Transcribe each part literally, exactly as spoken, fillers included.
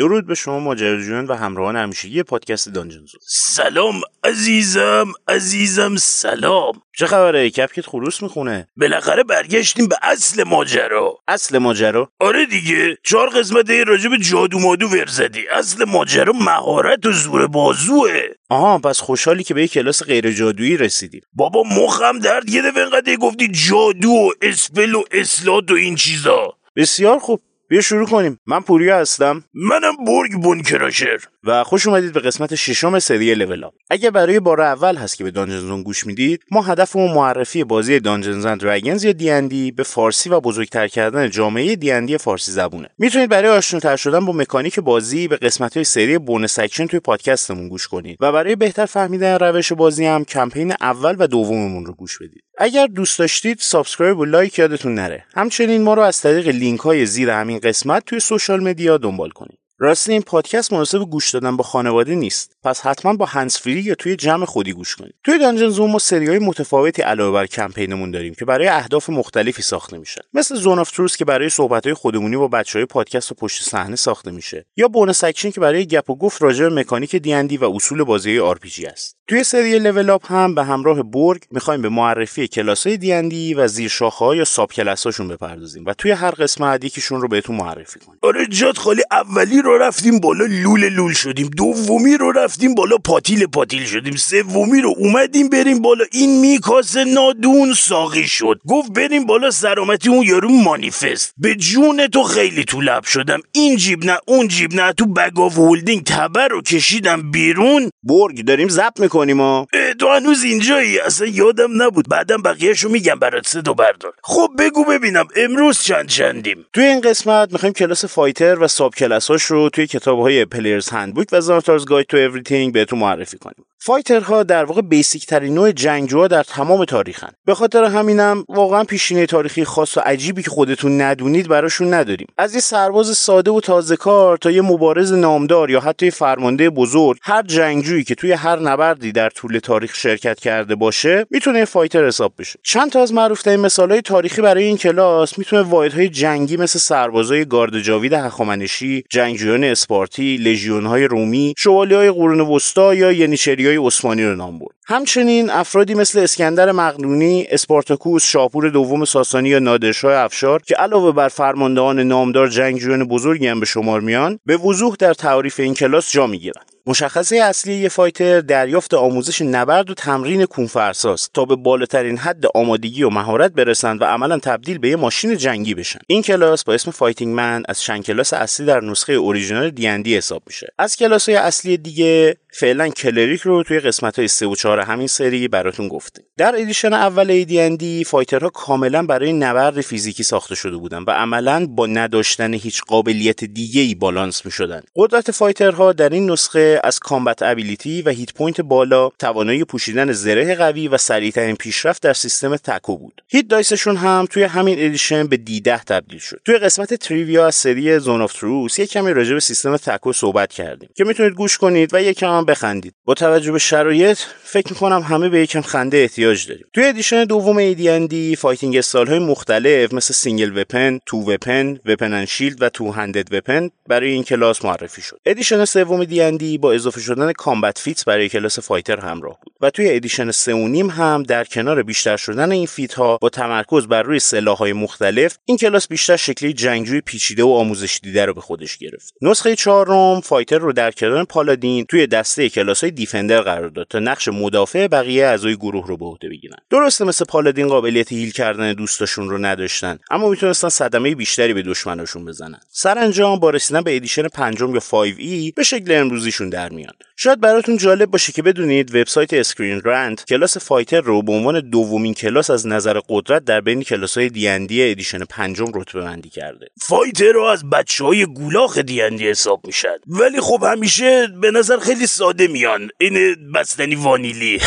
درود به شما ماجراجویان و همراهان همیشگی پادکست دانجنز. سلام عزیزم عزیزم سلام. چه خبره کپکت خروس میخونه؟ بالاخره برگشتیم به اصل ماجرا. اصل ماجرا؟ آره دیگه، چهار قسمت راجب جادو مادو ورزدی. اصل ماجرا مهارت و زور بازوئه. آها، پس خوشحالی که به یک کلاس غیر جادویی رسیدی. بابا مخم درد گرفت انقدر گفتی جادو و اسپل و اسلات و این چیزا. بسیار خوب، بیا شروع کنیم. من پوریا هستم. منم برگ بون کراشر و خوش اومدید به قسمت ششم سری لول آپ. اگه برای بار اول هست که به دانجنزون گوش میدید، ما هدفمون معرفی بازی دانجنز اند دراگونز یا دی ان دی به فارسی و بزرگتر کردن جامعه دی ان دی فارسی زبونه. میتونید برای آشناتر شدن با مکانیک بازی به قسمت‌های سری بونس اکشن توی پادکستمون گوش کنید و برای بهتر فهمیدن روش بازی هم کمپین اول و دوممون رو گوش بدید. اگر دوست داشتید سابسکرایب و لایک یادتون نره. همچنین ما رو از طریق لینک‌های زیر همین قسمت توی سوشال مدیا دنبال کنید. راستی این پادکست مناسب گوش دادن با خانواده نیست، پس حتما با هندزفری یا توی جمع خودی گوش کنید. توی دانجن زون ما سری‌های متفاوتی علاوه بر کمپینمون داریم که برای اهداف مختلفی ساخته میشن، مثل زون آف تروث که برای صحبت‌های خودمونی با بچه‌های پادکست و پشت صحنه ساخته میشه، یا بونس اکشن که برای گپ و گفت راجع به مکانیک دی ان دی و اصول بازی آر پی جی است. توی سری لول آپ هم به همراه برگ می‌خوایم به معرفی کلاس‌های دی ان دی و زیر شاخه‌ها یا ساب کلاس‌هاشون بپردازیم و توی هر قسمت یکیشون رو بهتون معرفی کنیم. آره جات خالی، اولی رو رفتیم بالا لول لول شدیم، دومی رو رفتیم بالا پاتیل پاتیل شدیم، سومی رو اومدیم بریم بالا این میکاسه نادون ساقی شد گفت بریم بالا سلامتی اون یارو مانیفست به جون تو خیلی تو لب شدم، این جیب نه اون جیب نه، تو بگاو هولدینگ تبر رو کشیدم بیرون. برگ داریم ضبط میکنیم ها، تو هنوز اینجایی؟ اصلا یادم نبود، بعدم بقیه‌شو میگم برات صدا بردار. خب بگو ببینم امروز چند چندیم؟ توی این قسمت میخوایم کلاس فایتر و ساب کلاس‌هاش رو توی کتاب‌های پلیرز هندبوک و زارترز گاید تو اوریثینگ بهتون معرفی کنیم. فایترها در واقع بیسیک ترین نوع جنگجوها در تمام تاریخن. به خاطر همینم واقعا پیشینه تاریخی خاص و عجیبی که خودتون ندونید براشون نداریم. از یه سرباز ساده و تازه‌کار تا یه مبارز نامدار یا حتی فرمانده بزرگ، هر جنگجویی که توی هر نبردی در طول تاریخ شرکت کرده باشه میتونه فایتر حساب بشه. چند تا از معروف‌ترین مثال‌های تاریخی برای این کلاس میتونه واحدهای جنگی مثل سربازای گارد جاوید هخامنشی، جنگجویان اسپارتی، لژیون‌های رومی، شوالیه‌های قرون وسطا یا ینیچری عثمانی رو نام برد. همچنین افرادی مثل اسکندر مقدونی، اسپارتاکوس، شاپور دوم ساسانی یا نادرشاه افشار که علاوه بر فرماندهان نامدار جنگجویان بزرگی هم به شمار میان، به وضوح در تعریف این کلاس جا میگیرن. مشخصه اصلی یه فایتر دریافت آموزش نبرد و تمرین کونفرساس تا به بالاترین حد آمادگی و مهارت برسند و عملاً تبدیل به یه ماشین جنگی بشن. این کلاس با اسم فایتینگ من از شن کلاس اصلی در نسخه اوریجینال دی ان دی حساب میشه. از کلاس‌های اصلی دیگه فعلاً کلریک رو توی قسمت‌های سه و چهار همین سری براتون گفتیم. در ادیشن اول دی ان دی فایترها کاملاً برای نبرد فیزیکی ساخته شده بودن و عملاً با نداشتن هیچ قابلیت دیگه‌ای بالانس می‌شدن. قدرت فایترها در این نسخه از کامبت ابیلیتی و هیت پوینت بالا، توانایی پوشیدن زره قوی و سریعترین پیشرفت در سیستم تکو بود. هیت دایسشون هم توی همین ادیشن به دی ده تبدیل شد. توی قسمت تریویا از سری زون آف تروث یک کمی راجع به سیستم تکو صحبت کردیم که میتونید گوش کنید و یکم هم بخندید. با توجه به شرایط فکر می‌کنم همه به یکم خنده احتیاج داریم. توی ادیشن دوم دی ان دی فایتینگ استایل‌های مختلف مثل سینگل وپن، تو وپن، وپن اند شیلد و تو هندد وپن برای این کلاس معرفی شد. ادیشن سوم دی ان دی با اضافه شدن کامبت فیتس برای کلاس فایتر همراه بود و توی ادیشن سه و نیم هم در کنار بیشتر شدن این فیت ها با تمرکز بر روی سلاح‌های مختلف، این کلاس بیشتر شکلی جنگجوی پیچیده و آموزش دیده رو به خودش گرفت. نسخه چهارم فایتر رو در کنار پالادین توی دسته کلاس‌های دیفندر قرار داد تا نقش مدافع بقیه اعضای گروه رو به عهده بگیرن. درسته مثل پالادین قابلیت هیل کردن دوستاشون رو نداشتن، اما میتونستن صدمه بیشتری به دشمناشون بزنن. سرانجام با رسیدن به ادیشن پنجم یا فایو ای به شکل امروزیشون در میان. شاید براتون جالب باشه که بدونید وبسایت اسکرین رند کلاس فایتر رو به عنوان دومین کلاس از نظر قدرت در بین کلاس‌های دی ان دی ادیشن پنجم رتبه بندی کرده. فایتر رو از بچه‌های گولاخ دی ان دی حساب میشن، ولی خب همیشه به نظر خیلی ساده میان، این بستنی وانیلی.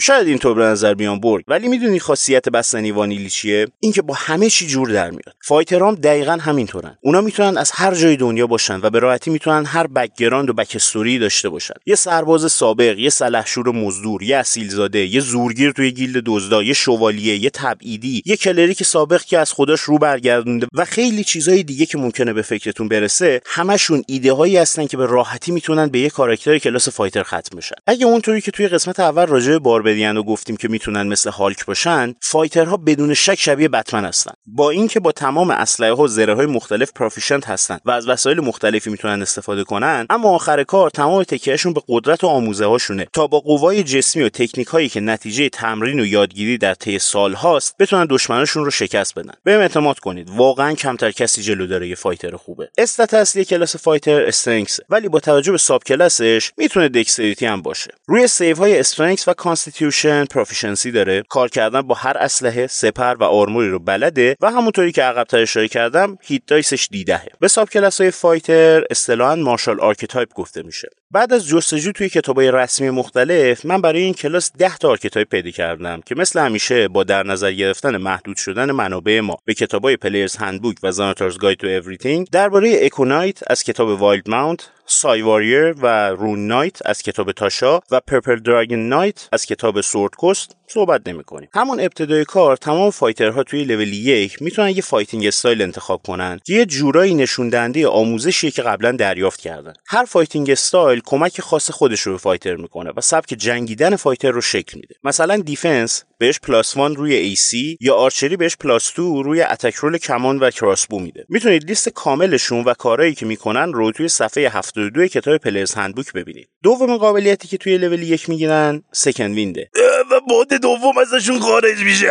شاید اینطور به نظر بیان برگ، ولی میدونی خاصیت بستنی وانیلی چیه؟ اینکه با همه چی جور در میاد. فایترام دقیقاً همینطورن. اونا میتونن از هر جای دنیا باشن و به راحتی میتونن هر بک گراند و بک استوری داشته باشن. یه سرباز سابق، یه شهشور و مزدور، یه اصیلزاده، یه زورگیر توی گیلد دزدا، یه شوالیه، یه تبعیدی، یه کلریک سابق که از خودش رو برگردونده و خیلی چیزای دیگه که ممکنه به فکرتون برسه، همشون ایده هایی هستن که به راحتی میتونن به یه کاراکتر کلاس فایتر ختم بشن. اگه اونطوری که توی قسمت اول راجع به باربدیانو گفتیم که میتونن مثل هالک باشن، فایترها بدون شک شبیه بتمن هستن. با اینکه با تمام اسلحه ها و زره های مختلف پروفیشنت هستن و از وسایل مختلفی میتونن استفاده کنن، اما آخر کار تمام تکیهشون به قدرت و آموزه هاشونه تا با قوای جسمی و تکنیک هایی که نتیجه تمرین و یادگیری در طی سال‌هاست بتونن دشمناشون رو شکست بدن. بهم اعتماد کنید، واقعا کمتر کسی جلو داره یه فایتر خوبه. استات اصلی کلاس فایتر استرنگث، ولی با توجه به ساب کلاسش میتونه دکستریتی هم باشه. روی سیو های استرنگث و کانستیتیوشن پروفیشنسی داره، کار کردن با هر اسلحه، سپر و آرموری رو بلده و همونطوری که عقب‌تر اشاره کردم هیت دایسش دیدهه. به ساب کلاس های فایتر اصطلاحاً مارشال آرکیتایپ گفته میشه. بعد از جستجو توی کتابای رسمی مختلف، من برای این کلاس ده تا آرکیتایپ پیدا کردم که مثل همیشه با در نظر گرفتن محدود شدن منابع ما به کتابای پلیرز هندبوک و زارترز گاید تو اوریثینگ، درباره اکونایت از کتاب وایلد ماونت، سای واریر و رون نایت از کتاب تاشا و پرپل دراگون نایت از کتاب سورد کوست صحبت نمی‌کنیم. همون ابتدای کار تمام فایترها توی لول یک میتونن یه فایتینگ استایل انتخاب کنن که یه جورایی نشون دهنده آموزشیه که قبلا دریافت کردن. هر فایتینگ استایل کمک خاص خودش رو به فایتر میکنه و سبک جنگیدن فایتر رو شکل میده. مثلا دیفنس بهش پلاس یک روی ایسی یا آرچری بهش پلاس دو روی اتک رول کمان و کراسبو میده. میتونید لیست کاملشون و کارهایی که میکنن رو توی صفحه هفتاد و دو کتاب پلیرز هندبوک ببینید. دومین قابلیتی که توی لول یک میگیرن سکند وینده و بعد دوم ازشون خارج میشه.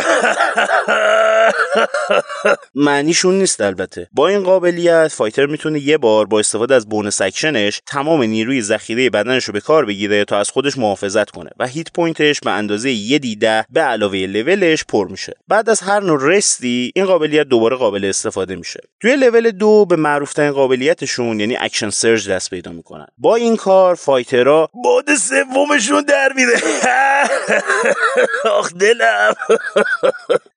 معنیشون نیست البته. با این قابلیت فایتر میتونه یه بار با استفاده از بونس اکشنش تمام نیروی ذخیره بدنش رو به کار بگیره تا از خودش محافظت کنه و هیت پوینتش به اندازه یک دیده به علاوه لولش پر میشه. بعد از هر نوع رستی این قابلیت دوباره قابل استفاده میشه. توی لول دو به معروف ترین قابلیتشون یعنی اکشن سرج دست پیدا میکنن. با این کار فایترها بعد سومشون در میره. آخ دلم.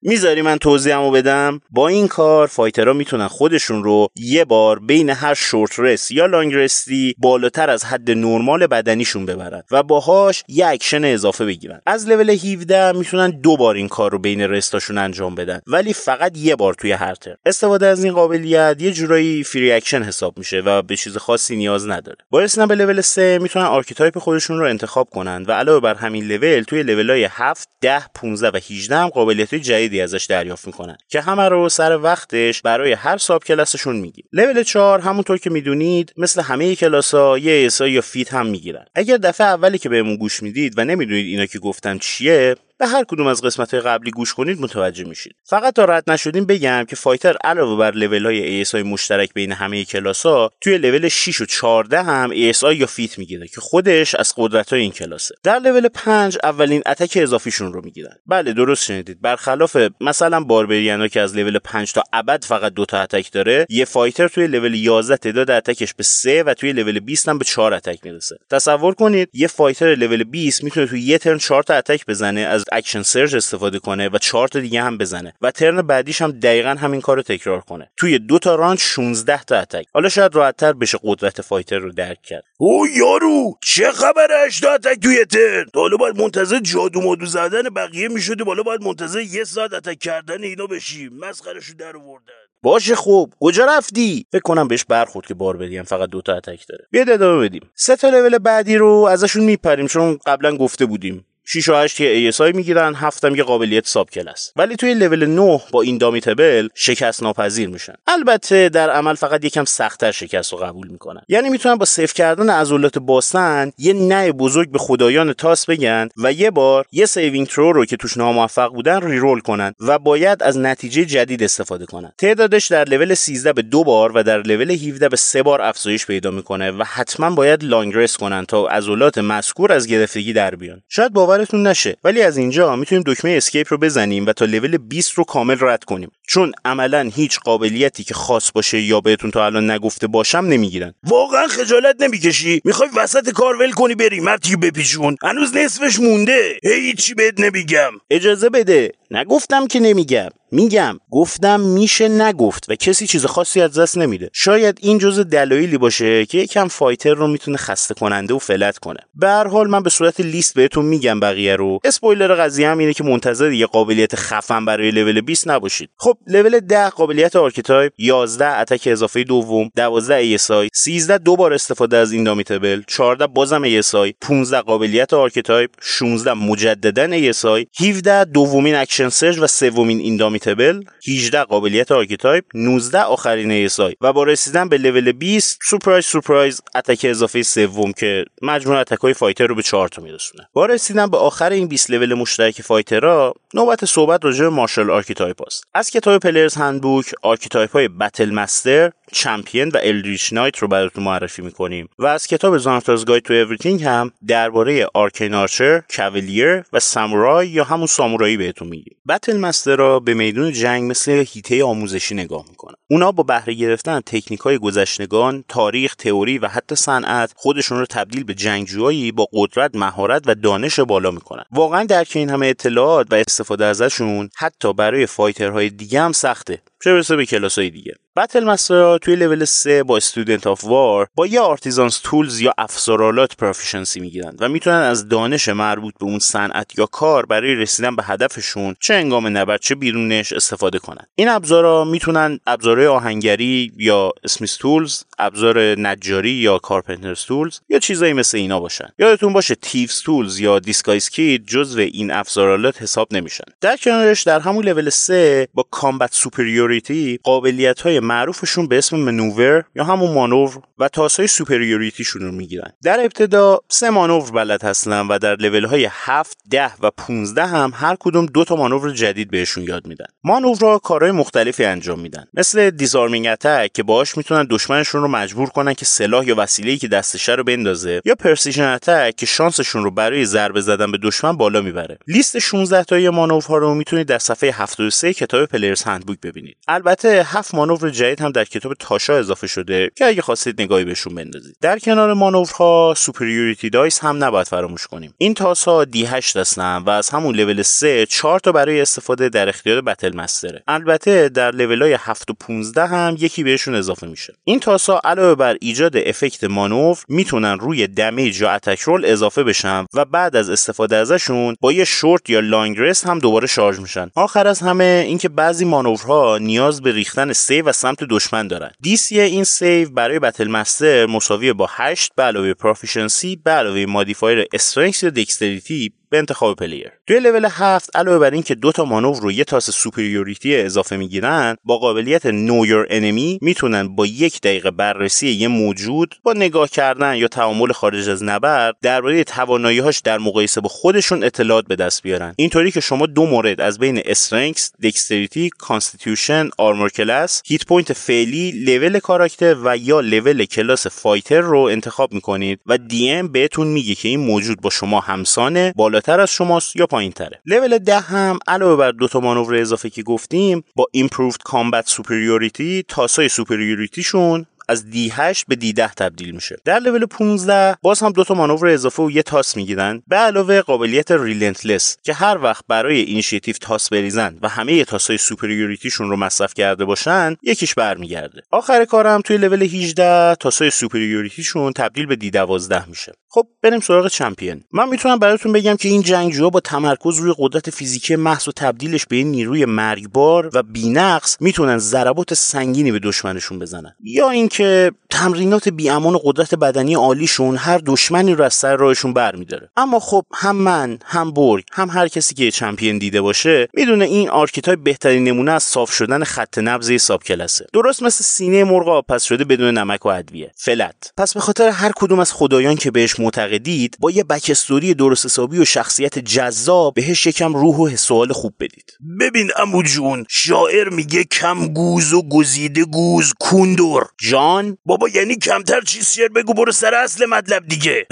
میذاری من توضیحمو بدم؟ با این کار فایترها میتونن خودشون رو یه بار بین هر شورت رست یا لانگ رستی بالاتر از حد نرمال بدنیشون ببرن و باهاش یه اکشن اضافه بگیرن. از لول هفده میتونن دو بار این کار رو بین رستاشون انجام بدن، ولی فقط یه بار توی هر ترن. استفاده از این قابلیت یه جورایی فری اکشن حساب میشه و به چیز خاصی نیاز نداره. با رسیدن به لول سه میتونن آرکیتایپ خودشون رو انتخاب کنن و علاوه بر همین لول توی لولای هفت، ده، پانزده و هجده هم قابلیت‌های جدیدی ازش دریافت میکنن که همه رو سر وقتش برای هر ساب کلاسشون میگیم. لول چهار همونطور که میدونید مثل همه کلاس‌ها یه ایسا یا فیت هم میگیرن. اگر دفعه اولی که بهمون گوش میدید و نمیدونید اینا که گفتم چیه، به هر کدوم از قسمت‌های قبلی گوش کنید متوجه میشید. فقط تا رد نشدیم بگم که فایتر علاوه بر لول‌های ای اس آی مشترک بین همه کلاس‌ها توی لول شش و چهارده هم ای اس آی یا فیت میگیره که خودش از قدرت‌های این کلاسه. در لول پنج اولین اتک اضافیشون رو میگیرن. بله درست شنیدید. برخلاف مثلا باربریانا که از لول پنج تا ابد فقط دو تا اتک داره، یه فایتر توی لول یازده تعداد اتکش به سه و توی لول بیست هم به چهار اتک میرسه. تصور کنید یه فایتر لول بیست میتونه توی یه ترن چهار تا اتک بزنه، از اکشن سرج استفاده کنه و چهار تا دیگه هم بزنه و ترن بعدیش هم دقیقاً همین کارو تکرار کنه. توی دو تا راند شانزده تا اتک. حالا شاید راحت‌تر بشه قدرت فایتر رو درک کرد. او یارو چه خبره هشتاد تا توی ترن؟ حالا باید منتظر جادو مادو زدن بقیه میشدی، بالا باید منتظر یه ساعت اتک کردن اینا بشی. مسخرهشو در آوردن. باشه خوب کجا رفتی؟ فکر کنم بهش برخورد که بار بدیم فقط دو تا اتک داره. بیاد ادامه بدیم. سه تا لول بعدی رو ازشون میپریم چون قبلا گفته بودیم. شش و هشت یه ای اس آی میگیرن، هفت هم یه قابلیت ساب کلاس، ولی توی لول نه با این دامیتبل شکست ناپذیر میشن. البته در عمل فقط یکم سخت‌تر شکست رو قبول میکنن، یعنی میتونن با سیو کردن عضلات باستن یه نه بزرگ به خدایان تاس بگن و یه بار یه سیوینگ ترو رو که توش ناموفق بودن ری رول کنن و باید از نتیجه جدید استفاده کنن. تعدادش در لول سیزده به دو بار و در لول هفده به سه بار افزایش پیدا میکنه و حتما باید لانگ رست کنن تا عضلات مذکور از گرفتگی در بیان. شاید باور باورتون نشه، ولی از اینجا میتونیم دکمه اسکیپ رو بزنیم و تا لول بیست رو کامل رد کنیم، چون عملا هیچ قابلیتی که خاص باشه یا بهتون تا الان نگفته باشم نمیگیرن. واقعا خجالت نمیکشی؟ میخوای وسط کار ول کنی بری مرتی بپیچون؟ هنوز نصفش مونده. هیچی بد نمیگم. اجازه بده. نگفتم که نمیگم. میگم. گفتم میشه نگفت و کسی چیز خاصی از دست نمیده. شاید این جزء دلایلی باشه که یکم فایتر رو میتونه خسته کننده و فلت کنه. به هر حال من به صورت لیست بهتون میگم بقیه رو. اسپویلر قضیه هم اینه که منتظر یه قابلیت خفن برای لول بیست نباشید. خب لول ده قابلیت آرکیتایپ، یازده اتک اضافه دوم، دوازده ایسای، سیزده دو بار استفاده از ایندامیتبل، چهارده بازم ایسای، پانزده قابلیت آرکیتایپ، شانزده مجددا ایسای، هفده دومین اکشن سرج و سومین ایندامیتبل، هجده قابلیت آرکیتایپ، نوزده آخرین ایسای و با رسیدن به لول بیست سورپرایز سورپرایز اتک اضافه سوم که مجموع اتک‌های فایتر رو به چهار تا میرسونه. با رسیدن به آخر این بیست لول مشترک فایترها نوبت صحبت راجع به مارشال آرکیتایپ است. از کتاب پلیرز هندبوک آرکیتایپ های بتل مستر، چمپیون و الدریچ نایت رو براتون معرفی میکنیم و از کتاب زارترز گاید تو اوریثینگ هم درباره آرکین آرچر، کاولیر و سامورای یا همون سامورایی بهتون میگیم. بتل مستر را به میدون جنگ مثل هیته آموزشی نگاه میکنن. اونا با بهره گرفتن تکنیک های گذشتگان، تاریخ، تئوری و حتی صنعت خودشون رو تبدیل به جنگجویی با قدرت، مهارت و دانش بالا میکنن. واقعا درک این همه اطلاعات و استفاده ازشون حتی برای فایترهای دیگه هم سخته، چه برسه به کلاس‌های دیگه. بتل مستر توی لول سه با استودنت آف وار با یه آرتیزانز تولز یا افزارالات پروفیشنسی میگیرن و میتونن از دانش مربوط به اون صنعت یا کار برای رسیدن به هدفشون چه هنگام نبرد چه بیرونش استفاده کنن. این ابزارا میتونن ابزارهای آهنگری یا اسمیث تولز، ابزار نجاری یا کارپنترز تولز یا چیزایی مثل اینا باشن. یادتون باشه تیفز تولز یا دیسگایز کیت جزو این افزارالات حساب نمیشن. در کنارش در همون لول سه با کامبت سوپریوریتی قابلیت‌های معروفشون به اسم منوور یا همون مانور و تاس‌های سوپریوریتیشون رو میگیرن. در ابتدا سه مانور بلد هستن و در لول‌های هفت، ده و پانزده هم هر کدوم دو تا مانور جدید بهشون یاد میدن. مانورها کارهای مختلفی انجام میدن، مثل دیزارمینگ اتک که باهاش میتونن دشمنشون رو مجبور کنن که سلاح یا وسیله‌ای که دستشه رو بندازه، یا پرسیژن اتک که شانسشون رو برای ضربه زدن به دشمن بالا میبره. لیست شانزده تایی مانورها رو میتونید در صفحه هفتاد و سه کتاب پلیرز هندبوک ببینید. البته هفت مانور جدید هم در کتاب تاشا اضافه شده که اگه خواستید نگاهی بهشون بندازید. در کنار مانورها سوپریوریتی دایس هم نباید فراموش کنیم. این تاس‌ها دی هشت هستن و از همون لول سه چهار تا برای استفاده در اختیار بتل مستره. البته در لول‌های هفت و پانزده هم یکی بهشون اضافه میشه. این تاس‌ها علاوه بر ایجاد افکت مانور میتونن روی دمیج یا اتک رول اضافه بشن و بعد از استفاده ازشون با یه شورت یا لانگ رست هم دوباره شارژ میشن. آخر از همه اینکه بعضی مانورها نیاز به ریختن سیو از سمت دشمن دارن. دی سی این سیو برای بتل مستر مساوی با هشت به علاوه پروفیشنسی به علاوه مودیفایر استرنگث یا دکستریتی به انتخاب پلیر. توی لول هفت علاوه بر این که دو تا مانور رو یه تاس سوپریوریتی اضافه میگیرن، با قابلیت نو یور انمی میتونن با یک دقیقه بررسی یه موجود با نگاه کردن یا تعامل خارج از نبرد درباره توانایی‌هاش در مقایسه با خودشون اطلاعات به دست بیارن. اینطوری که شما دو مورد از بین استرنگث، دکستریتی، کانستیتیوشن، آرمور کلاس، هیت پوینت فعلی، لول کاراکتر و یا لول کلاس فایتر رو انتخاب میکنید و دی ام بهتون میگه که این موجود با شما همسانه، بالا تر از شماست یا پایین تره. لول ده هم علاوه بر دو تا مانور اضافه که گفتیم با Improved Combat Superiority تاسای سوپریوریتیشون از دی هشت به دی ده تبدیل میشه. در لول پانزده باز هم دو تا مانور اضافه و یه تاس میگیرن به علاوه قابلیت ریلنتلس که هر وقت برای اینیشیتیو تاس بریزن و همه تاسای سوپریوریتیشون رو مصرف کرده باشن یکیش برمیگرده. آخر کارم توی لول هجده تاسای سوپریوریتیشون تبدیل به دی دوازده میشه. خب بریم سراغ چمپیون. من میتونم براتون بگم که این جنگجو با تمرکز روی قدرت فیزیکی محض و تبدیلش به نیروی مرگبار و بی‌نقص میتونن ضربات سنگینی به دشمنشون بزنن، یا این که تمرینات بی‌امان و قدرت بدنی عالیشون هر دشمنی رو از سر راهشون برمی‌داره. اما خب هم من، هم برگ، هم هر کسی که چمپیون دیده باشه میدونه این آرکیتایپ بهترین نمونه از صاف شدن خط نبض ساب کلاسه. درست مثل سینه مرغ آبپز شده بدون نمک و ادویه. فلت. پس به خاطر هر کدوم از خدایان که بهش معتقدید با یه بک استوری درست حسابی و شخصیت جذاب بهش یکم روح و سوال خوب بدید. ببین عمو جون، شاعر میگه کم گوز و گزیده گوز کندر. جان بابا یعنی کمتر چیز شعر بگو برو سر اصل مطلب دیگه.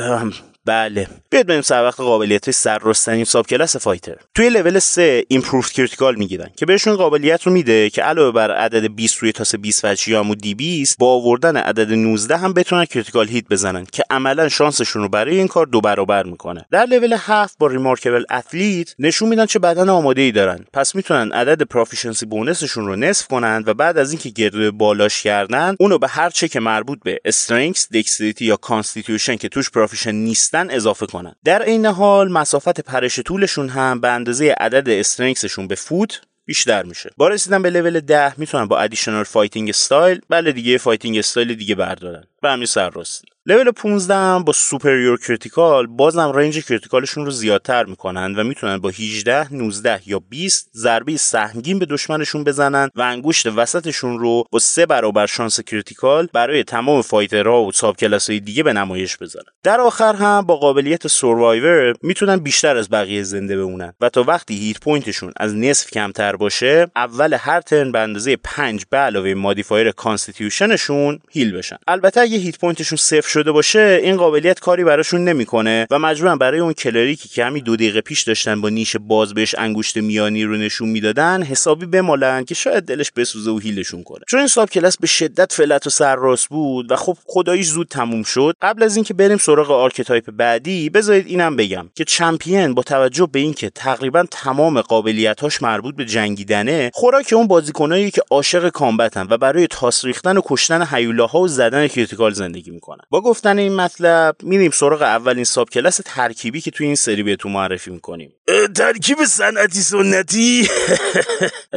بله. بیاید بریم سر وقت قابلیت‌های سررستنی ساب کلاس فایتر. توی لول سه ایمپروو کریتیکال میگیرن که بهشون قابلیت رو میده که علاوه بر عدد بیست روی تاس بیست وجیامو دی بیست با آوردن عدد نوزده هم بتونن کریتیکال هیت بزنن که عملا شانسشون رو برای این کار دو برابر میکنه. در لول هفت با ریمارکبل اتلیت نشون میدن چه بدن آماده‌ای دارن. پس میتونن عدد پروفیشنسی بونسشون رو نصف کنن و بعد از اینکه گردو بالاش کردن اونو به هر چه که مربوط به استرنگث، دکستریتی یا کانستیتیوشن که توش پروفیشن نیستن اضافه کنن. در این حال مسافت پرش طولشون هم به اندازه عدد استرنگثشون به فوت بیشتر میشه. با رسیدن به لول ده میتونن با ادیشنال فایتینگ استایل بله دیگه فایتینگ استایل دیگه بردارن. به همین سرراستی. لول پانزده هم با سوپریور کریتیکال بازم رنج کریتیکالشون رو زیادتر میکنن و میتونن با هجده، نوزده یا بیست ضربه سهمگین به دشمنشون بزنن و انگشت وسطشون رو با سه برابر شانس کریتیکال برای تمام فایترها و ساب کلاس‌های دیگه به نمایش بزنن. در آخر هم با قابلیت سوروایور میتونن بیشتر از بقیه زنده بمونن و تا وقتی هیت پوینتشون از نصف کمتر باشه اول هر ترن به اندازه پنج به علاوه مودیفایر کانستیتیوشنشون هیل بشن. البته اگه هیت پوینتشون صفر شده باشه این قابلیت کاری براشون نمیکنه و مجبورن برای اون کلریکی که همین دو دقیقه پیش داشتن با نیش باز بهش انگشت میانی رو نشون میدادن حسابی بمالن که شاید دلش بسوزه و هیلشون کنه. چون این ساب کلاس به شدت فلت و سرراست بود و خب خداییش زود تموم شد. قبل از اینکه بریم سراغ آرکیتایپ بعدی بذارید اینم بگم که چمپیون با توجه به اینکه تقریبا تمام قابلیتاش مربوط به جنگیدنه خوراک اون بازیکنایی که عاشق کامبتن و برای تاس ریختن و کشتن هیولاها و زدن کریتیکال زندگی میکنن. با گفتن این مطلب میریم سراغ اولین ساب کلاس ترکیبی که توی این سری بهتون معرفی میکنیم. ترکیب صنعتی سنتی؟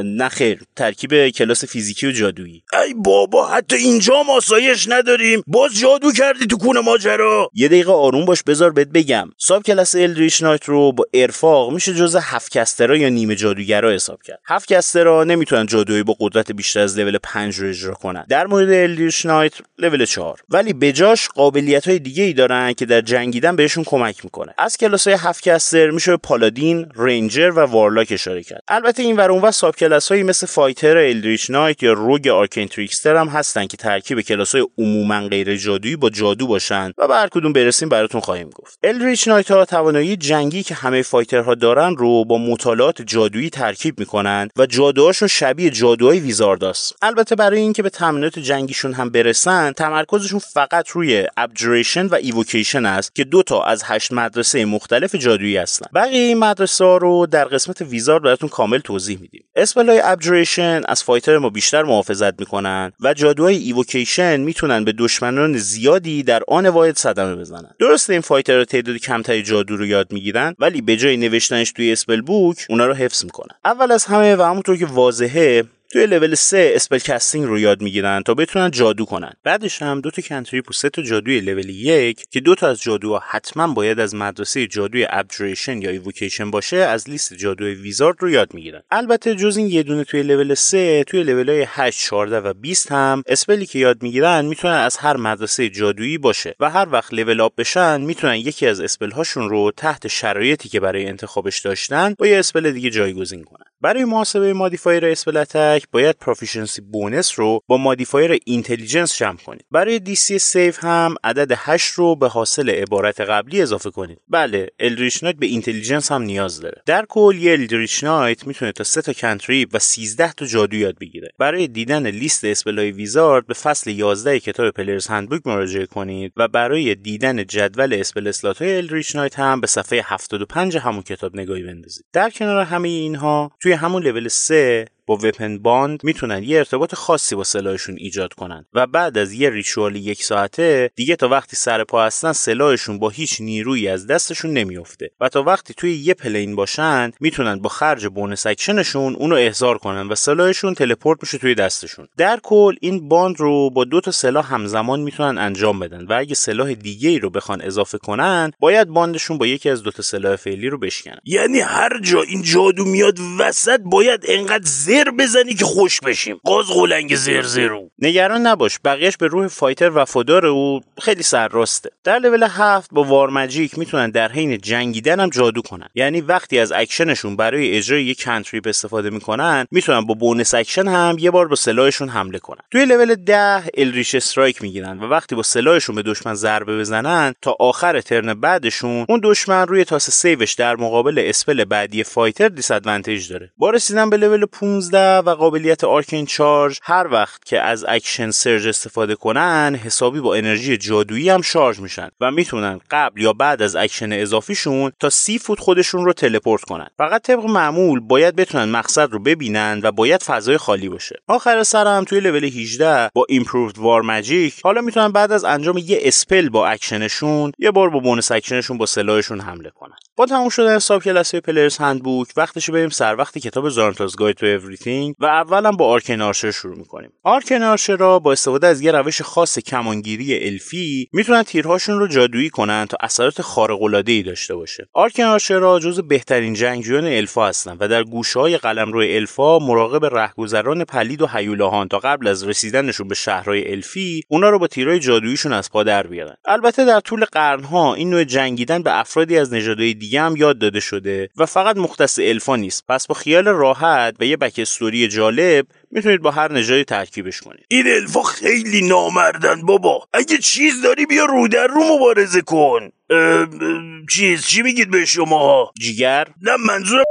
نه خیر، ترکیب کلاس فیزیکی و جادویی. ای بابا حتی اینجا ما آسایش نداریم، باز جادو کردی تو کون ماجرا. یه دقیقه آروم باش بذار بهت بگم. ساب کلاس الدریچ نایت رو با ارفاق میشه جزء هفت کسترا یا نیمه جادوگرا حساب کرد. هفت کسترا نمیتونن جادویی با قدرت بیشتر از لول پنج رو اجرا کنن. در مورد الدریچ نایت لول چهار، ولی بجاش قابلیت‌های دیگه‌ای دارن که در جنگیدن بهشون کمک می‌کنه. از کلاس‌های هفت کستر میشه به پالادین، رنجر و وارلاک اشاره کرد. البته این ور اونور ساب کلاس‌هایی مثل فایتر الدریچ نایت یا روگ آرکین تریکستر هم هستن که ترکیب کلاس‌های عموماً غیر جادویی با جادو باشن و به هر کدوم برسیم براتون خواهیم گفت. الدریچ نایت‌ها توانایی جنگی که همه فایترها دارن رو با مطالعات جادویی ترکیب می‌کنن و جادوهاشون شبیه جادوهای ویزارداست. البته برای اینکه به تمرینات جنگیشون هم برسن تمرکزشون فقط روی ابجوریشن و ایووکیشن است که دو تا از هشت مدرسه مختلف جادویی هستن. بقیه این مدرسه‌ها رو در قسمت ویزارد براتون کامل توضیح میدیم. اسپل‌های ابجوریشن از فایتر ما بیشتر محافظت میکنن و جادوهای ایووکیشن میتونن به دشمنان زیادی در آن واحد صدمه بزنن. درسته این فایترها تعداد کمتری جادو رو یاد میگیرن ولی به جای نوشتنش توی اسپل بوک اون‌ها رو حفظ میکنن. اول از همه و همونطور که واضحه توی لول سه اسپل کاستینگ رو یاد میگیرن تا بتونن جادو کنن. بعدش هم دو تا کنتریپ و سه تا جادوی لول یک که دو تا از جادوها حتما باید از مدرسه جادوی ابجوریشن یا ایووکیشن باشه از لیست جادوی ویزارد رو یاد میگیرن. البته جز این یه دونه توی لول سه توی لول‌های هشت، چهارده و بیست هم اسپلی که یاد میگیرن میتونن از هر مدرسه جادویی باشه و هر وقت لول آپ بشن میتونن یکی از اسپل هاشون رو تحت شرایطی که برای انتخابش داشتن با یه اسپل دیگه جایگزین کنن. برای محاسبه مودیفایر اسپل اتک باید پروفیشنسی بونس رو با مودیفایر اینتلیجنس جمع کنید. برای دی سی سیف هم عدد هشت رو به حاصل عبارت قبلی اضافه کنید. بله، الدریچ نایت به اینتلیجنس هم نیاز داره. در کل یه الدریچ نایت میتونه تا سه تا کنتریپ و سیزده تا جادو یاد بگیره. برای دیدن لیست اسپل‌های ویزارد به فصل یازده کتاب پلیرز هندبوک مراجعه کنید و برای دیدن جدول اسپل اسلات‌های الدریچ نایت هم به صفحه هفتاد و پنج همون کتاب نگاهی بندازید. در کنار همه اینها توی همون لول سه با وپن باند میتونن یه ارتباط خاصی با سلاحشون ایجاد کنن و بعد از یه ریچوال یک ساعته دیگه تا وقتی سر پا هستن سلاحشون با هیچ نیرویی از دستشون نمیفته و تا وقتی توی یه پلین باشن میتونن با خرج بونس اکشنشون اونو احضار کنن و سلاحشون تلپورت میشه توی دستشون. در کل این باند رو با دو تا سلاح همزمان میتونن انجام بدن و اگه سلاح دیگه‌ای رو بخوان اضافه کنن باید باندشون با یکی از دو تا سلاح فعلی رو بشکنن. یعنی هر جا این جادو میاد وسط باید انقدر زر بزنی که خوش بشیم. قاز قلنگ زر زرو. نگران نباش، بقیهش به روح فایتر وفاداره و خیلی سرراسته. در لول هفت با وار ماجیک میتونن در حین جنگیدن هم جادو کنن. یعنی وقتی از اکشنشون برای اجرای یک کانتریپ استفاده میکنن، میتونن با بونس اکشن هم یه بار با سلاحشون حمله کنن. توی لول ده الریش استرایک میگیرن و وقتی با سلاحشون به دشمن ضربه بزنن تا آخر ترن بعدشون اون دشمن روی تاس سیوش در مقابل اسپل بعدی فایتر دیس ادوانتیج داره. با رسیدن به لول پانزده و قابلیت آرکین چارج، هر وقت که از اکشن سرج استفاده کنن حسابی با انرژی جادویی هم شارژ میشن و میتونن قبل یا بعد از اکشن اضافیشون تا سی فوت خودشون رو تلپورت کنن. فقط طبق معمول باید بتونن مقصد رو ببینن و باید فضای خالی باشه. آخر سر هم توی لول هجده با ایمپرووود وار ماجیک حالا میتونن بعد از انجام یه اسپل با اکشنشون یه بار با بونس اکشنشون با سلاحشون حمله کنن. با تموم شدن ساب کلاس پلیرز هندبوک وقتش بریم سر وقت کتاب زارترز گاید تو اوریثینگ و اولا با آرکین آرشر شروع میکنیم. آرکین آرشر را با استفاده از یه روش خاص کمانگیری الفی میتونن تیرهاشون رو جادویی کنن تا اثرات خارق العاده ای داشته باشه. آرکین آرشر را جزو بهترین جنگجویان الفا هستن و در گوشه‌های قلمرو الفا مراقب رهگذران پلید و هیولاهان تا قبل از رسیدنشون به شهرهای الفی اونا رو با تیرهای جادوییشون از پا در بیارن. البته در طول قرن‌ها این نوع جنگیدن به افرادی از نژادهای دیگه هم یاد داده شده و فقط مختص الفا نیست، پس با خیال راحت و یه بک استوری جالب میتونید با هر نژادی ترکیبش کنید. این الفا خیلی نامردن بابا، اگه چیز داری بیا رو در رو مبارزه کن. اه، اه، چیز چی میگید به شماها؟ جیگر؟ نه منظورم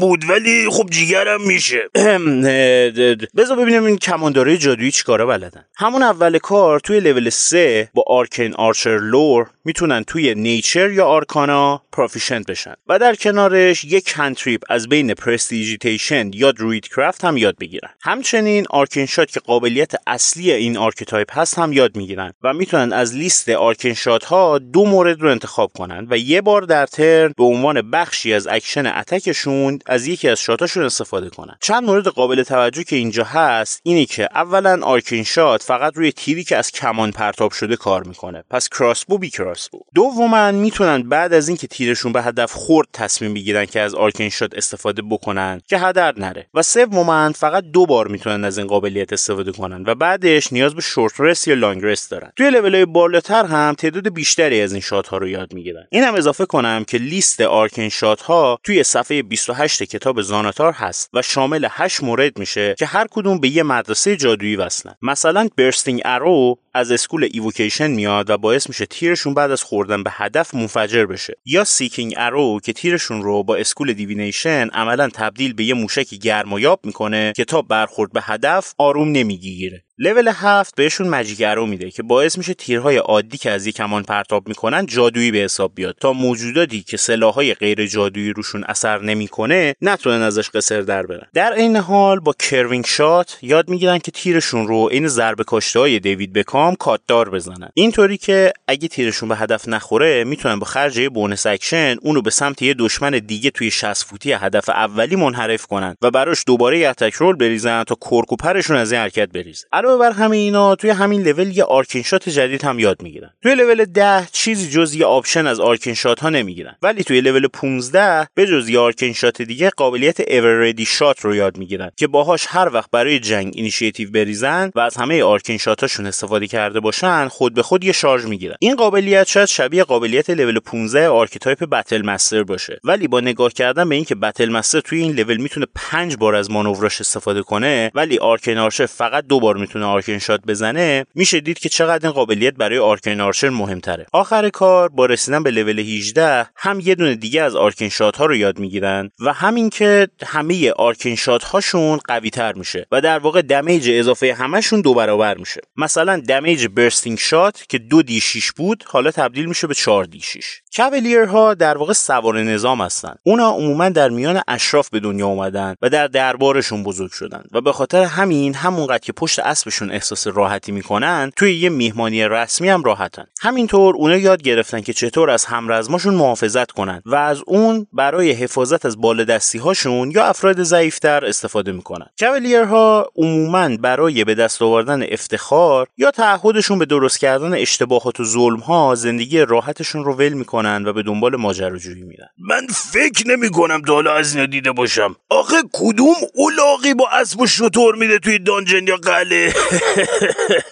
بود، ولی خب جیگرم میشه. بذار ببینم این کماندارای جادویی چیکارا بلدن. همون اول کار توی لول سه با آرکین آرچر لور میتونن توی نیچر یا آرکانا پروفیشنت بشن و در کنارش یک کانتریپ از بین پرستیجیتیشن یا دروید کرافت هم یاد بگیرن. همچنین آرکین شات که قابلیت اصلی این آرکیتایپ هست هم یاد میگیرن و میتونن از لیست آرکین شات ها دو مورد رو انتخاب کنن و یه بار در ترن به عنوان بخشی از اکشن اتکشون از یکی از شاتاشون استفاده کنن. چند مورد قابل توجه که اینجا هست اینه که اولا آرکین شات فقط روی تیری که از کمان پرتاب شده کار میکنه، پس کراسبو بی کراسبو. دوما میتونن بعد از اینکه تیرشون به هدف خورد تصمیم بگیرن که از آرکین شات استفاده بکنن که هدر نره. و سوما فقط دو بار میتونن از این قابلیت استفاده کنن و بعدش نیاز به شورت رست یا لانگ رست دارن. توی لول‌های بالاتر هم تعداد بیشتری از این شات ها رو یاد میگیرن. اینم اضافه کنم که لیست آرکین شات ها توی صفحه بیست و هشت کتاب زاناتار هست و شامل هشت مورد میشه که هر کدوم به یه مدرسه جادویی وصلن. مثلا برستینگ ارو از اسکول ایووکیشن میاد و باعث میشه تیرشون بعد از خوردن به هدف منفجر بشه، یا سیکینگ ارو که تیرشون رو با اسکول دیوینیشن عملا تبدیل به یه موشک گرم و یاب میکنه که تا برخورد به هدف آروم نمیگیره. لول هفت بهشون ماجیک ارو میده که باعث میشه تیرهای عادی که از یک کمان پرتاب میکنن جادویی به حساب بیاد تا موجوداتی که سلاحهای غیر جادویی روشون اثر نمیکنه نتونن ازش قصر در برن. در این حال با کروینگ شات یاد میگیرن که تیرشون رو این ضربه کاشته‌های دیوید بکام کاتدار بزنن، اینطوری که اگه تیرشون به هدف نخوره میتونن با خرج یه بونس اکشن اون رو به سمت یه دشمن دیگه توی شصت فوتی هدف اولی منحرف کنن و براش دوباره یه اتک رول بریزن تا کرکوپرشون از این حرکت بریزه. علاوه بر همه اینا توی همین لول یه آرکین شات جدید هم یاد میگیرن. توی لول ده چیزی جز یه آپشن از آرکین شات ها نمیگیرن، ولی توی لول پانزده به جز یه آرکین شات دیگه قابلیت ایور ردی شات رو یاد میگیرن که باهاش هر وقت برای جنگ اینیشیتیو بریزن و از همه آرکین شات هاشون استفاده کرده باشن خود به خود یه شارژ میگیرن. این قابلیت شاید شبیه قابلیت لول پانزده آرکیتایپ بتل مستر باشه، ولی با نگاه کردن به اینکه بتل مستر توی این لول میتونه پنج بار از مانوراش استفاده کنه ولی آرکین آرشر فقط دو بار میتونه آرکین شات بزنه، میشه دید که چقدر این قابلیت برای آرکین آرشر مهمتره. آخر کار با رسیدن به لول هجده هم یه دونه دیگه از آرکین شات ها رو یاد میگیرن و همین که همه آرکین شات هاشون قوی تر میشه و در واقع دمیج اضافه همشون دو برابر میشه. مثلا دمیج برستینگ شات که دو دی شش بود حالا تبدیل میشه به چهار دی شش. کاولیر ها در واقع سوار نظام هستن. اونا عموما در میان اشراف به دنیا اومدن و در دربارشون بزرگ شدن و به خاطر همین همونقدر که پشت اسبشون احساس راحتی میکنن توی یه مهمانی رسمی هم راحتن. همینطور اونا یاد گرفتن که چطور از همرزماشون محافظت کنن و از اون برای حفاظت از بالادستی هاشون یا افراد ضعیفتر استفاده میکنن. کاولیر ها عموما برای به دست آوردن افتخار یا تعهدشون به درست کردن اشتباهات و ظلم‌ها زندگی راحتشون رو ول میکنن و به دنبال ماجراجویی میرن. من فکر نمی‌کنم تا حالا از اینا دیده باشم. آخه کدوم الاغی با اسب و شتر میره توی دانجن یا قلعه؟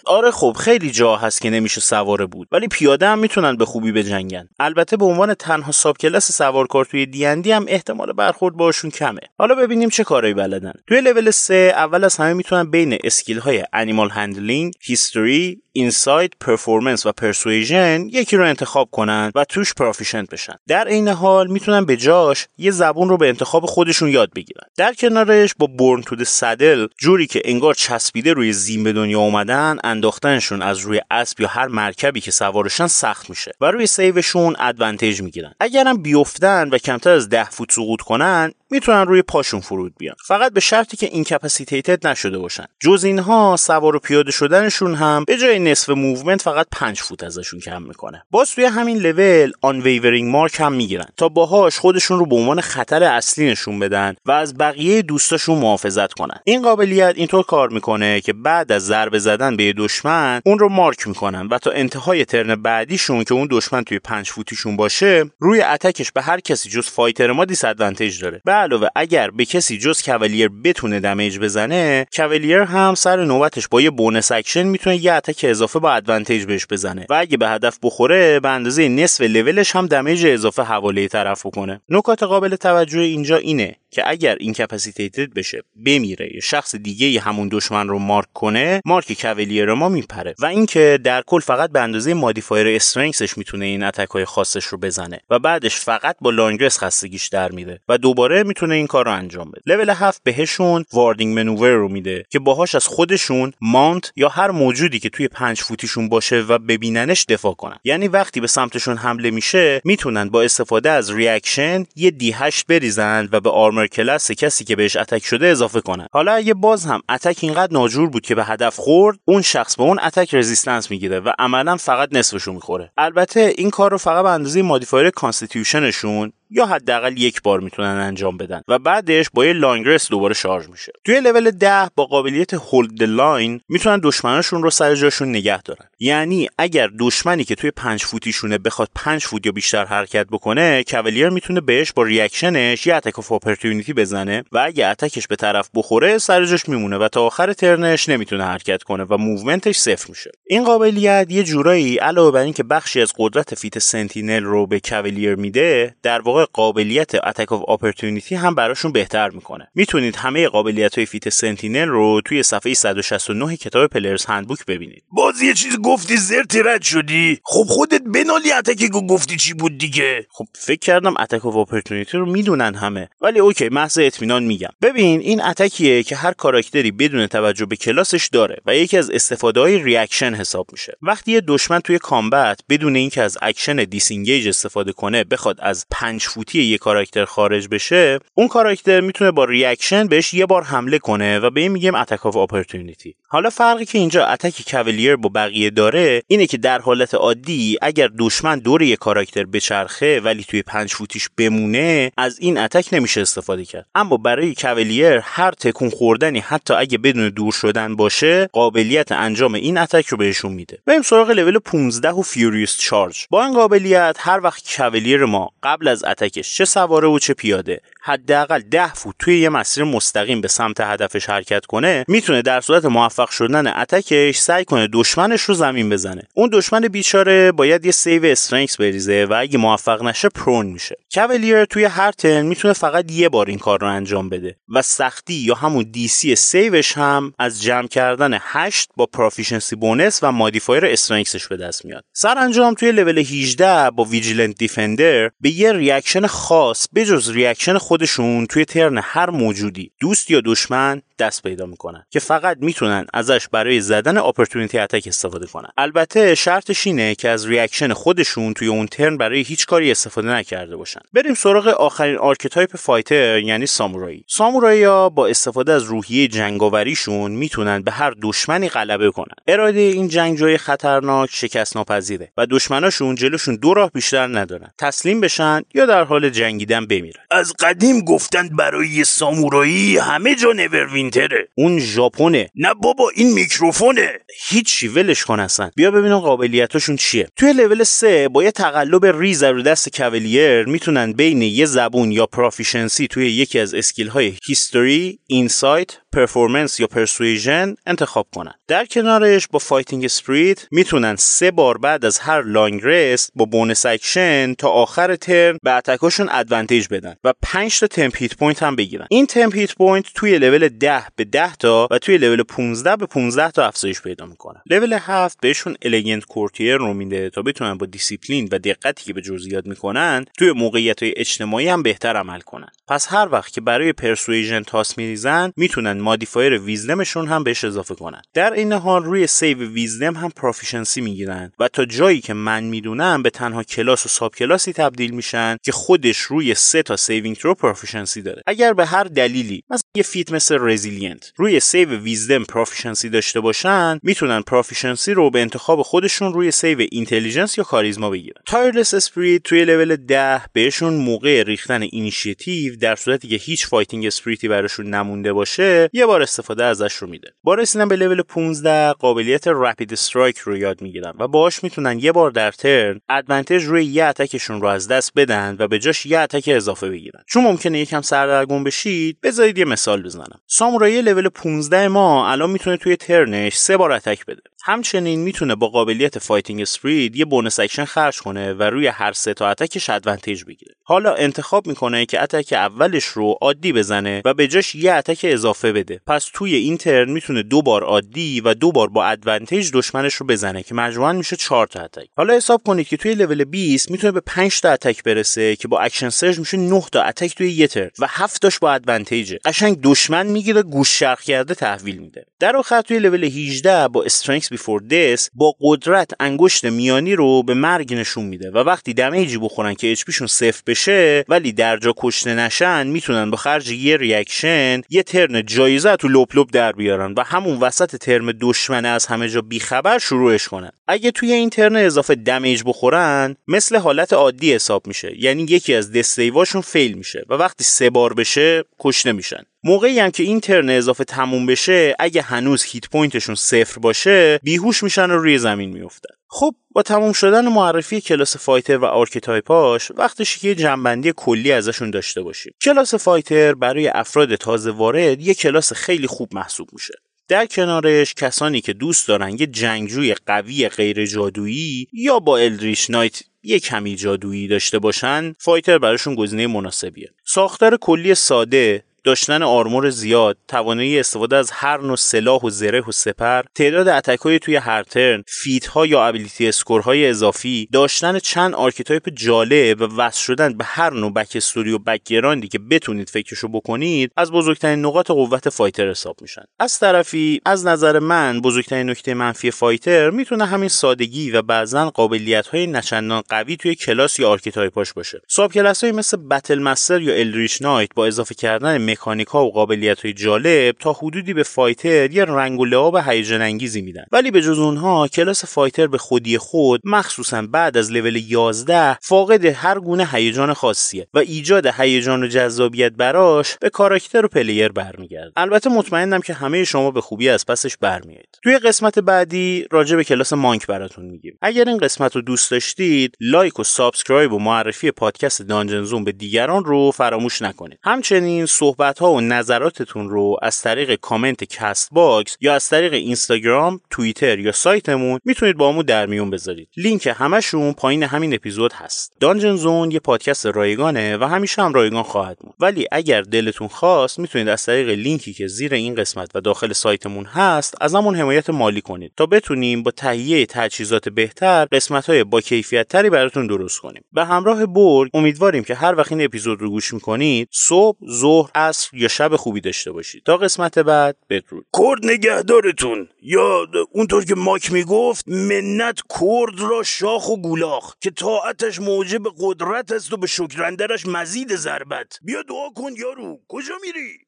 آره خب خیلی جا هست که نمیشه سواره بود، ولی پیاده هم میتونن به خوبی بجنگن. البته به عنوان تنها ساب کلاس سوارکار توی دی اند دی هم احتمال برخورد باشون کمه. حالا ببینیم چه کارایی بلدن. توی لول سه اول از همه میتونن بین اسکیل های انیمال هندلینگ، هیستوری، اینسایت، پرفورمنس و پرسویژن یکی رو انتخاب کنن و توش پروفیشنت بشن. در این حال میتونن به جاش یه زبون رو به انتخاب خودشون یاد بگیرن. در کنارش با بورن تو د سدل، جوری که انگار چسبیده روی زین به دنیا اومدن، انداختنشون از روی اسب یا هر مرکبی که سوارشن سخت میشه و روی سیوشون ادوانتیج میگیرن. اگرم بیافتن و کمتر از ده فوت سقوط کنن، میتونن روی پاشون فرود بیان، فقط به شرطی که اینکپاسیتیتد نشده باشن. جز اینها سوار و پیاده شدنشون هم به جای نصف موومنت فقط پنج فوت ازشون کم میکنه. باز توی همین لول آن ویورینگ مارک هم میگیرن تا باهاش خودشون رو به عنوان خطر اصلی نشون بدن و از بقیه دوستاشون محافظت کنن. این قابلیت اینطور کار میکنه که بعد از ضربه زدن به دشمن اون رو مارک میکنن و تا انتهای ترن بعدیشون که اون دشمن توی پنج فوتیشون باشه، روی اتکش به هر کسی جز فایتر ما دیس ادوانتیج داره. علاوه اگر به کسی جز کاولیر بتونه دمیج بزنه، کاولیر هم سر نوبتش با یه بونس اکشن میتونه یه اتک اضافه با ادوانتیج بهش بزنه و اگه به هدف بخوره به اندازه نصف لولش هم دمیج اضافه حواله طرف بکنه. نکات قابل توجه اینجا اینه که اگر این کپاسیتیتد بشه، بمیره، شخص دیگه ی همون دشمن رو مارک کنه، مارک کاولیر ما میپره و اینکه در کل فقط به اندازه مودیفایر استرنگثش میتونه این اتکای خاصش رو بزنه و بعدش فقط با لانگرس خستگیش در میره و دوباره میتونه این کار رو انجام بده. لول هفت بهشون واردینگ منوور رو میده که باهاش از خودشون، مانت یا هر موجودی که توی پنج فوتیشون باشه و ببیننش دفاع کنن. یعنی وقتی به سمتشون حمله میشه، میتونن با استفاده از ریاکشن یه دی هشت بریزن و به آرمر کلاس کسی که بهش اتک شده اضافه کنن. حالا اگه باز هم اتک اینقدر ناجور بود که به هدف خورد، اون شخص به اون اتک رزिस्टنس میگیره و عملاً فقط نصفشو میخوره. البته این کار رو فقط به اندازه مودیفایر کانستیتیوشنشون یا حداقل یک بار میتونن انجام بدن و بعدش با یه لانگ رست دوباره شارژ میشه. توی لول ده با قابلیت هولد لاین میتونن دشمناشون رو سر جاشون نگه دارن. یعنی اگر دشمنی که توی پنج فوتیشونه بخواد پنج فوت یا بیشتر حرکت بکنه، کاولیر میتونه بهش با ریاکشنش یه اتک اف اپورتونیتی بزنه و اگه اتکش به طرف بخوره سر جاش میمونه و تا آخر ترنش نمیتونه حرکت کنه و موومنتش صفر میشه. این قابلیت یه جورایی علاوه بر اینکه بخشی از قدرت فیت سنتینل رو به کاولیر میده، در واقع قابلیت اتک اف اپورتونیتی هم براشون بهتر میکنه. میتونید همه قابلیت‌های فیت سنتینل رو توی صفحه صد و شصت و نه کتاب پلیرز هندبوک ببینید. باز یه چیز گفتی زرت رد شدی. خب خودت بنالی اتکی که گفتی چی بود دیگه؟ خب فکر کردم اتک اف اپورتونیتی رو میدونن همه، ولی اوکی محض اطمینان میگم. ببین این اتکیه که هر کاراکتری بدون توجه به کلاسش داره و یکی از استفاده‌های ریاکشن حساب میشه. وقتی یه دشمن توی کامبت بدون اینکه از اکشن دیسینگیج استفاده کنه بخواد از پنج فوتی یک کاراکتر خارج بشه، اون کاراکتر میتونه با ریاکشن بهش یه بار حمله کنه و به این میگیم اتک اف اپورتونیتی. حالا فرقی که اینجا اتک کاولیر با بقیه داره اینه که در حالت عادی اگر دشمن دور یک کاراکتر بچرخه ولی توی پنج فوتیش بمونه، از این اتک نمیشه استفاده کرد. اما برای کاولیر هر تکون خوردنی، حتی اگه بدون دور شدن باشه، قابلیت انجام این اتک رو بهشون میده. بریم سراغ لول پانزده و فیوریوس چارج. با این قابلیت هر وقت کاولیر ما قبل از اتکش چه سواره و چه پیاده حداقل ده فوت توی یه مسیر مستقیم به سمت هدفش حرکت کنه، میتونه در صورت موفق شدن اتکش سعی کنه دشمنش رو زمین بزنه. اون دشمن بیچاره باید یه سیو استرنگث بریزه و اگه موفق نشه پرون میشه. کاولیر توی هر ترن میتونه فقط یه بار این کار رو انجام بده و سختی یا همون دی سی سیوش هم از جمع کردن هشت با پروفیشنسی بونس و مودیفایر استرنگثش به دست میاد. سرانجام توی لول هجده با ویجیلنت دیفندر به یه ریاکشن خاص بجز ریاکشن خودشون توی ترن هر موجودی، دوست یا دشمن، دست پیدا میکنن که فقط میتونن ازش برای زدن اپورتونیتی اتک استفاده کنن. البته شرطش اینه که از ریاکشن خودشون توی اون ترن برای هیچ کاری استفاده نکرده باشن. بریم سراغ آخرین آرکتایپ فایتر، یعنی سامورایی. سامورایا با استفاده از روحیه جنگاوریشون میتونن به هر دشمنی غلبه کنن. اراده این جنگجوی خطرناک شکست ناپذیره و دشمناشون جلوشون دو راه بیشتر ندارن، تسلیم بشن یا در حال جنگیدن بمیرن. از قدیم گفتن برای سامورایی همه جا نورو پرینتره، اون ژاپنه، نه بابا این میکروفونه، هیچی ولش کن اصلا. بیا ببینم قابلیتاشون چیه. توی لول سه با یه تقلب ریز رو دست کاولیر میتونن بین یه زبون یا پرافیشنسی توی یکی از اسکیل های هیستوری، اینسایت، پرفورمنس یا پرسویژن انتخاب کنن. در کنارش با فایتینگ اسپریت میتونن سه بار بعد از هر لانگ رست با بونس اکشن تا آخر ترن به اتکاشون ادوانتیج بدن و پنج تا تمپ هیت پوینت هم بگیرن. این تمپ هیت پوینت توی لول ده به ده تا و توی لول پانزده به پانزده تا افزایش پیدا میکنن. لول هفت بهشون الگنت کورتیر رو میده تا بتونن با دیسیپلین و دقتی که به جزئیات میکنن توی موقعیت‌های اجتماعی هم بهتر عمل کنن. پس هر وقت که برای پرسویژن تاس میریزن میتونن مادیفایر ویزدمشون هم بهش اضافه کنن. در این حال روی سیو ویزدم هم پروفیشنسی میگیرن و تا جایی که من میدونم به تنها کلاس و ساب کلاسی تبدیل میشن که خودش روی سه تا سیوینگ ترو پروفیشنسی داره. اگر به هر دلیلی مثلا یه فیت مثل رزیلینت روی سیو ویزدم پروفیشنسی داشته باشن میتونن پروفیشنسی رو به انتخاب خودشون روی سیو اینتلیجنس یا کاریزما بگیرن. تایرلس اسپریت توی لول ده بهشون موقع ریختن اینیشیتیو در صورتی که هیچ فایتینگ اسپریتی براشون نمونده باشه یه بار استفاده ازش رو میده. با رسیدن به لول پانزده قابلیت رپید استرایک رو یاد میگیرن و باهاش میتونن یه بار در ترن ادوانتج روی یه اتکشون رو از دست بدن و به جاش یه اتک اضافه بگیرن. چون ممکنه یکم سردرگم بشید، بذارید یه مثال بزنم. سامورایی لول پانزده ما الان میتونه توی ترنش سه بار اتک بده. همچنین میتونه با قابلیت فایتینگ اسپرید یه بونس اکشن خرج کنه و روی هر سه تا اتکش ادوانتج بگیره. حالا انتخاب میکنه که اتک اولش رو عادی بزنه و به جاش یه اتک اضافه بده. پس توی این ترن میتونه دو بار عادی و دو بار با ادوانتج دشمنش رو بزنه که مجموعاً میشه چهار تا اتک. حالا حساب کنید که توی لول بیست میتونه به پنج تا اتک برسه که با اکشن سرج میشه نه تا اتک توی یه ترن و هفت تاش با ادوانتج. قشنگ دشمن میگیره گوش شرخ کرده تحویل میده. در آخر توی لول هجده با استرنگث بیفور دث با قدرت انگشت میانی رو به مرگ نشون میده و وقتی دمیجی بخورن که اچ پی شون صفر بشه ولی درجا کشته نشن میتونن با خرج یه ریاکشن یه ترن جایزه تو لپ لپ در بیارن و همون وسط ترم دشمنه از همه جا بیخبر شروعش کنن. اگه توی این ترن اضافه دمیج بخورن مثل حالت عادی حساب میشه، یعنی یکی از دستیواشون فیل میشه و وقتی سه بار بشه کشته میشن. موقعی هم که این ترن اضافه تموم بشه اگه هنوز هیت پوینتشون صفر باشه بیهوش میشن و روی زمین میافتن. خب با تموم شدن معرفی کلاس فایتر و آرکیتایپاش وقتشه که یه جنبندی کلی ازشون داشته باشیم. کلاس فایتر برای افراد تازه وارد یه کلاس خیلی خوب محسوب میشه. در کنارش کسانی که دوست دارن یه جنگجوی قوی غیر جادویی یا با الدریچ نایت یه کمی جادویی داشته باشن فایتر براشون گزینه مناسبیه. ساختار کلی ساده، داشتن آرمور زیاد، توانایی استفاده از هر نوع سلاح و زره و سپر، تعداد اتک‌های توی هر ترن، فیت‌ها یا ابیلیتی اسکورهای اضافی، داشتن چند آرکیتایپ جالب و وصل شدن به هر نوع بک استوری و بک‌گراندی که بتونید فکرشو بکنید از بزرگترین نقاط قوت فایتر حساب میشن. از طرفی از نظر من بزرگترین نکته منفی فایتر میتونه همین سادگی و بعضن قابلیت‌های نچندان قوی توی کلاس یا آرکیتایپاش باشه. ساب کلاس‌های مثل بتل مستر یا الدریچ نایت با اضافه کردن مکانیک‌ها و قابلیت‌های جالب تا حدودی به فایتر یه رنگ و لعاب هیجان انگیزی میدن، ولی به جز اونها کلاس فایتر به خودی خود مخصوصاً بعد از لول یازده فاقد هر گونه هیجان خاصیه و ایجاد هیجان و جذابیت براش به کاراکتر و پلیر برمیگرده. البته مطمئنم که همه شما به خوبی از پسش برمیایید. توی قسمت بعدی راجع به کلاس مانک براتون میگیم. اگر این قسمت رو دوست داشتید لایک و سابسکرایب و معرفی پادکست دانجن زون به دیگران رو فراموش نکنید. همچنین صحبت ها و نظراتتون رو از طریق کامنت کست باکس یا از طریق اینستاگرام، توییتر یا سایتمون میتونید با همون در میون بذارید. لینک همشون پایین همین اپیزود هست. دانجن زون یه پادکست رایگانه و همیشه هم رایگان خواهد موند. ولی اگر دلتون خواست میتونید از طریق لینکی که زیر این قسمت و داخل سایتمون هست از همون حمایت مالی کنید تا بتونیم با تهیه تجهیزات بهتر قسمت‌های با کیفیت‌تری براتون درست کنیم. به همراه برگ امیدواریم که هر وقت این اپیزود رو گوش می‌کنید صبح، ظهر یا شب خوبی داشته باشید. تا قسمت بعد بدرود. کرد نگهدارتون، یا اونطور که ماک میگفت منت کرد را شاخ و گولاخ که طاعتش موجب قدرت است و به شکرندرش مزید ضربت. بیا دعا کن یارو، کجا میری؟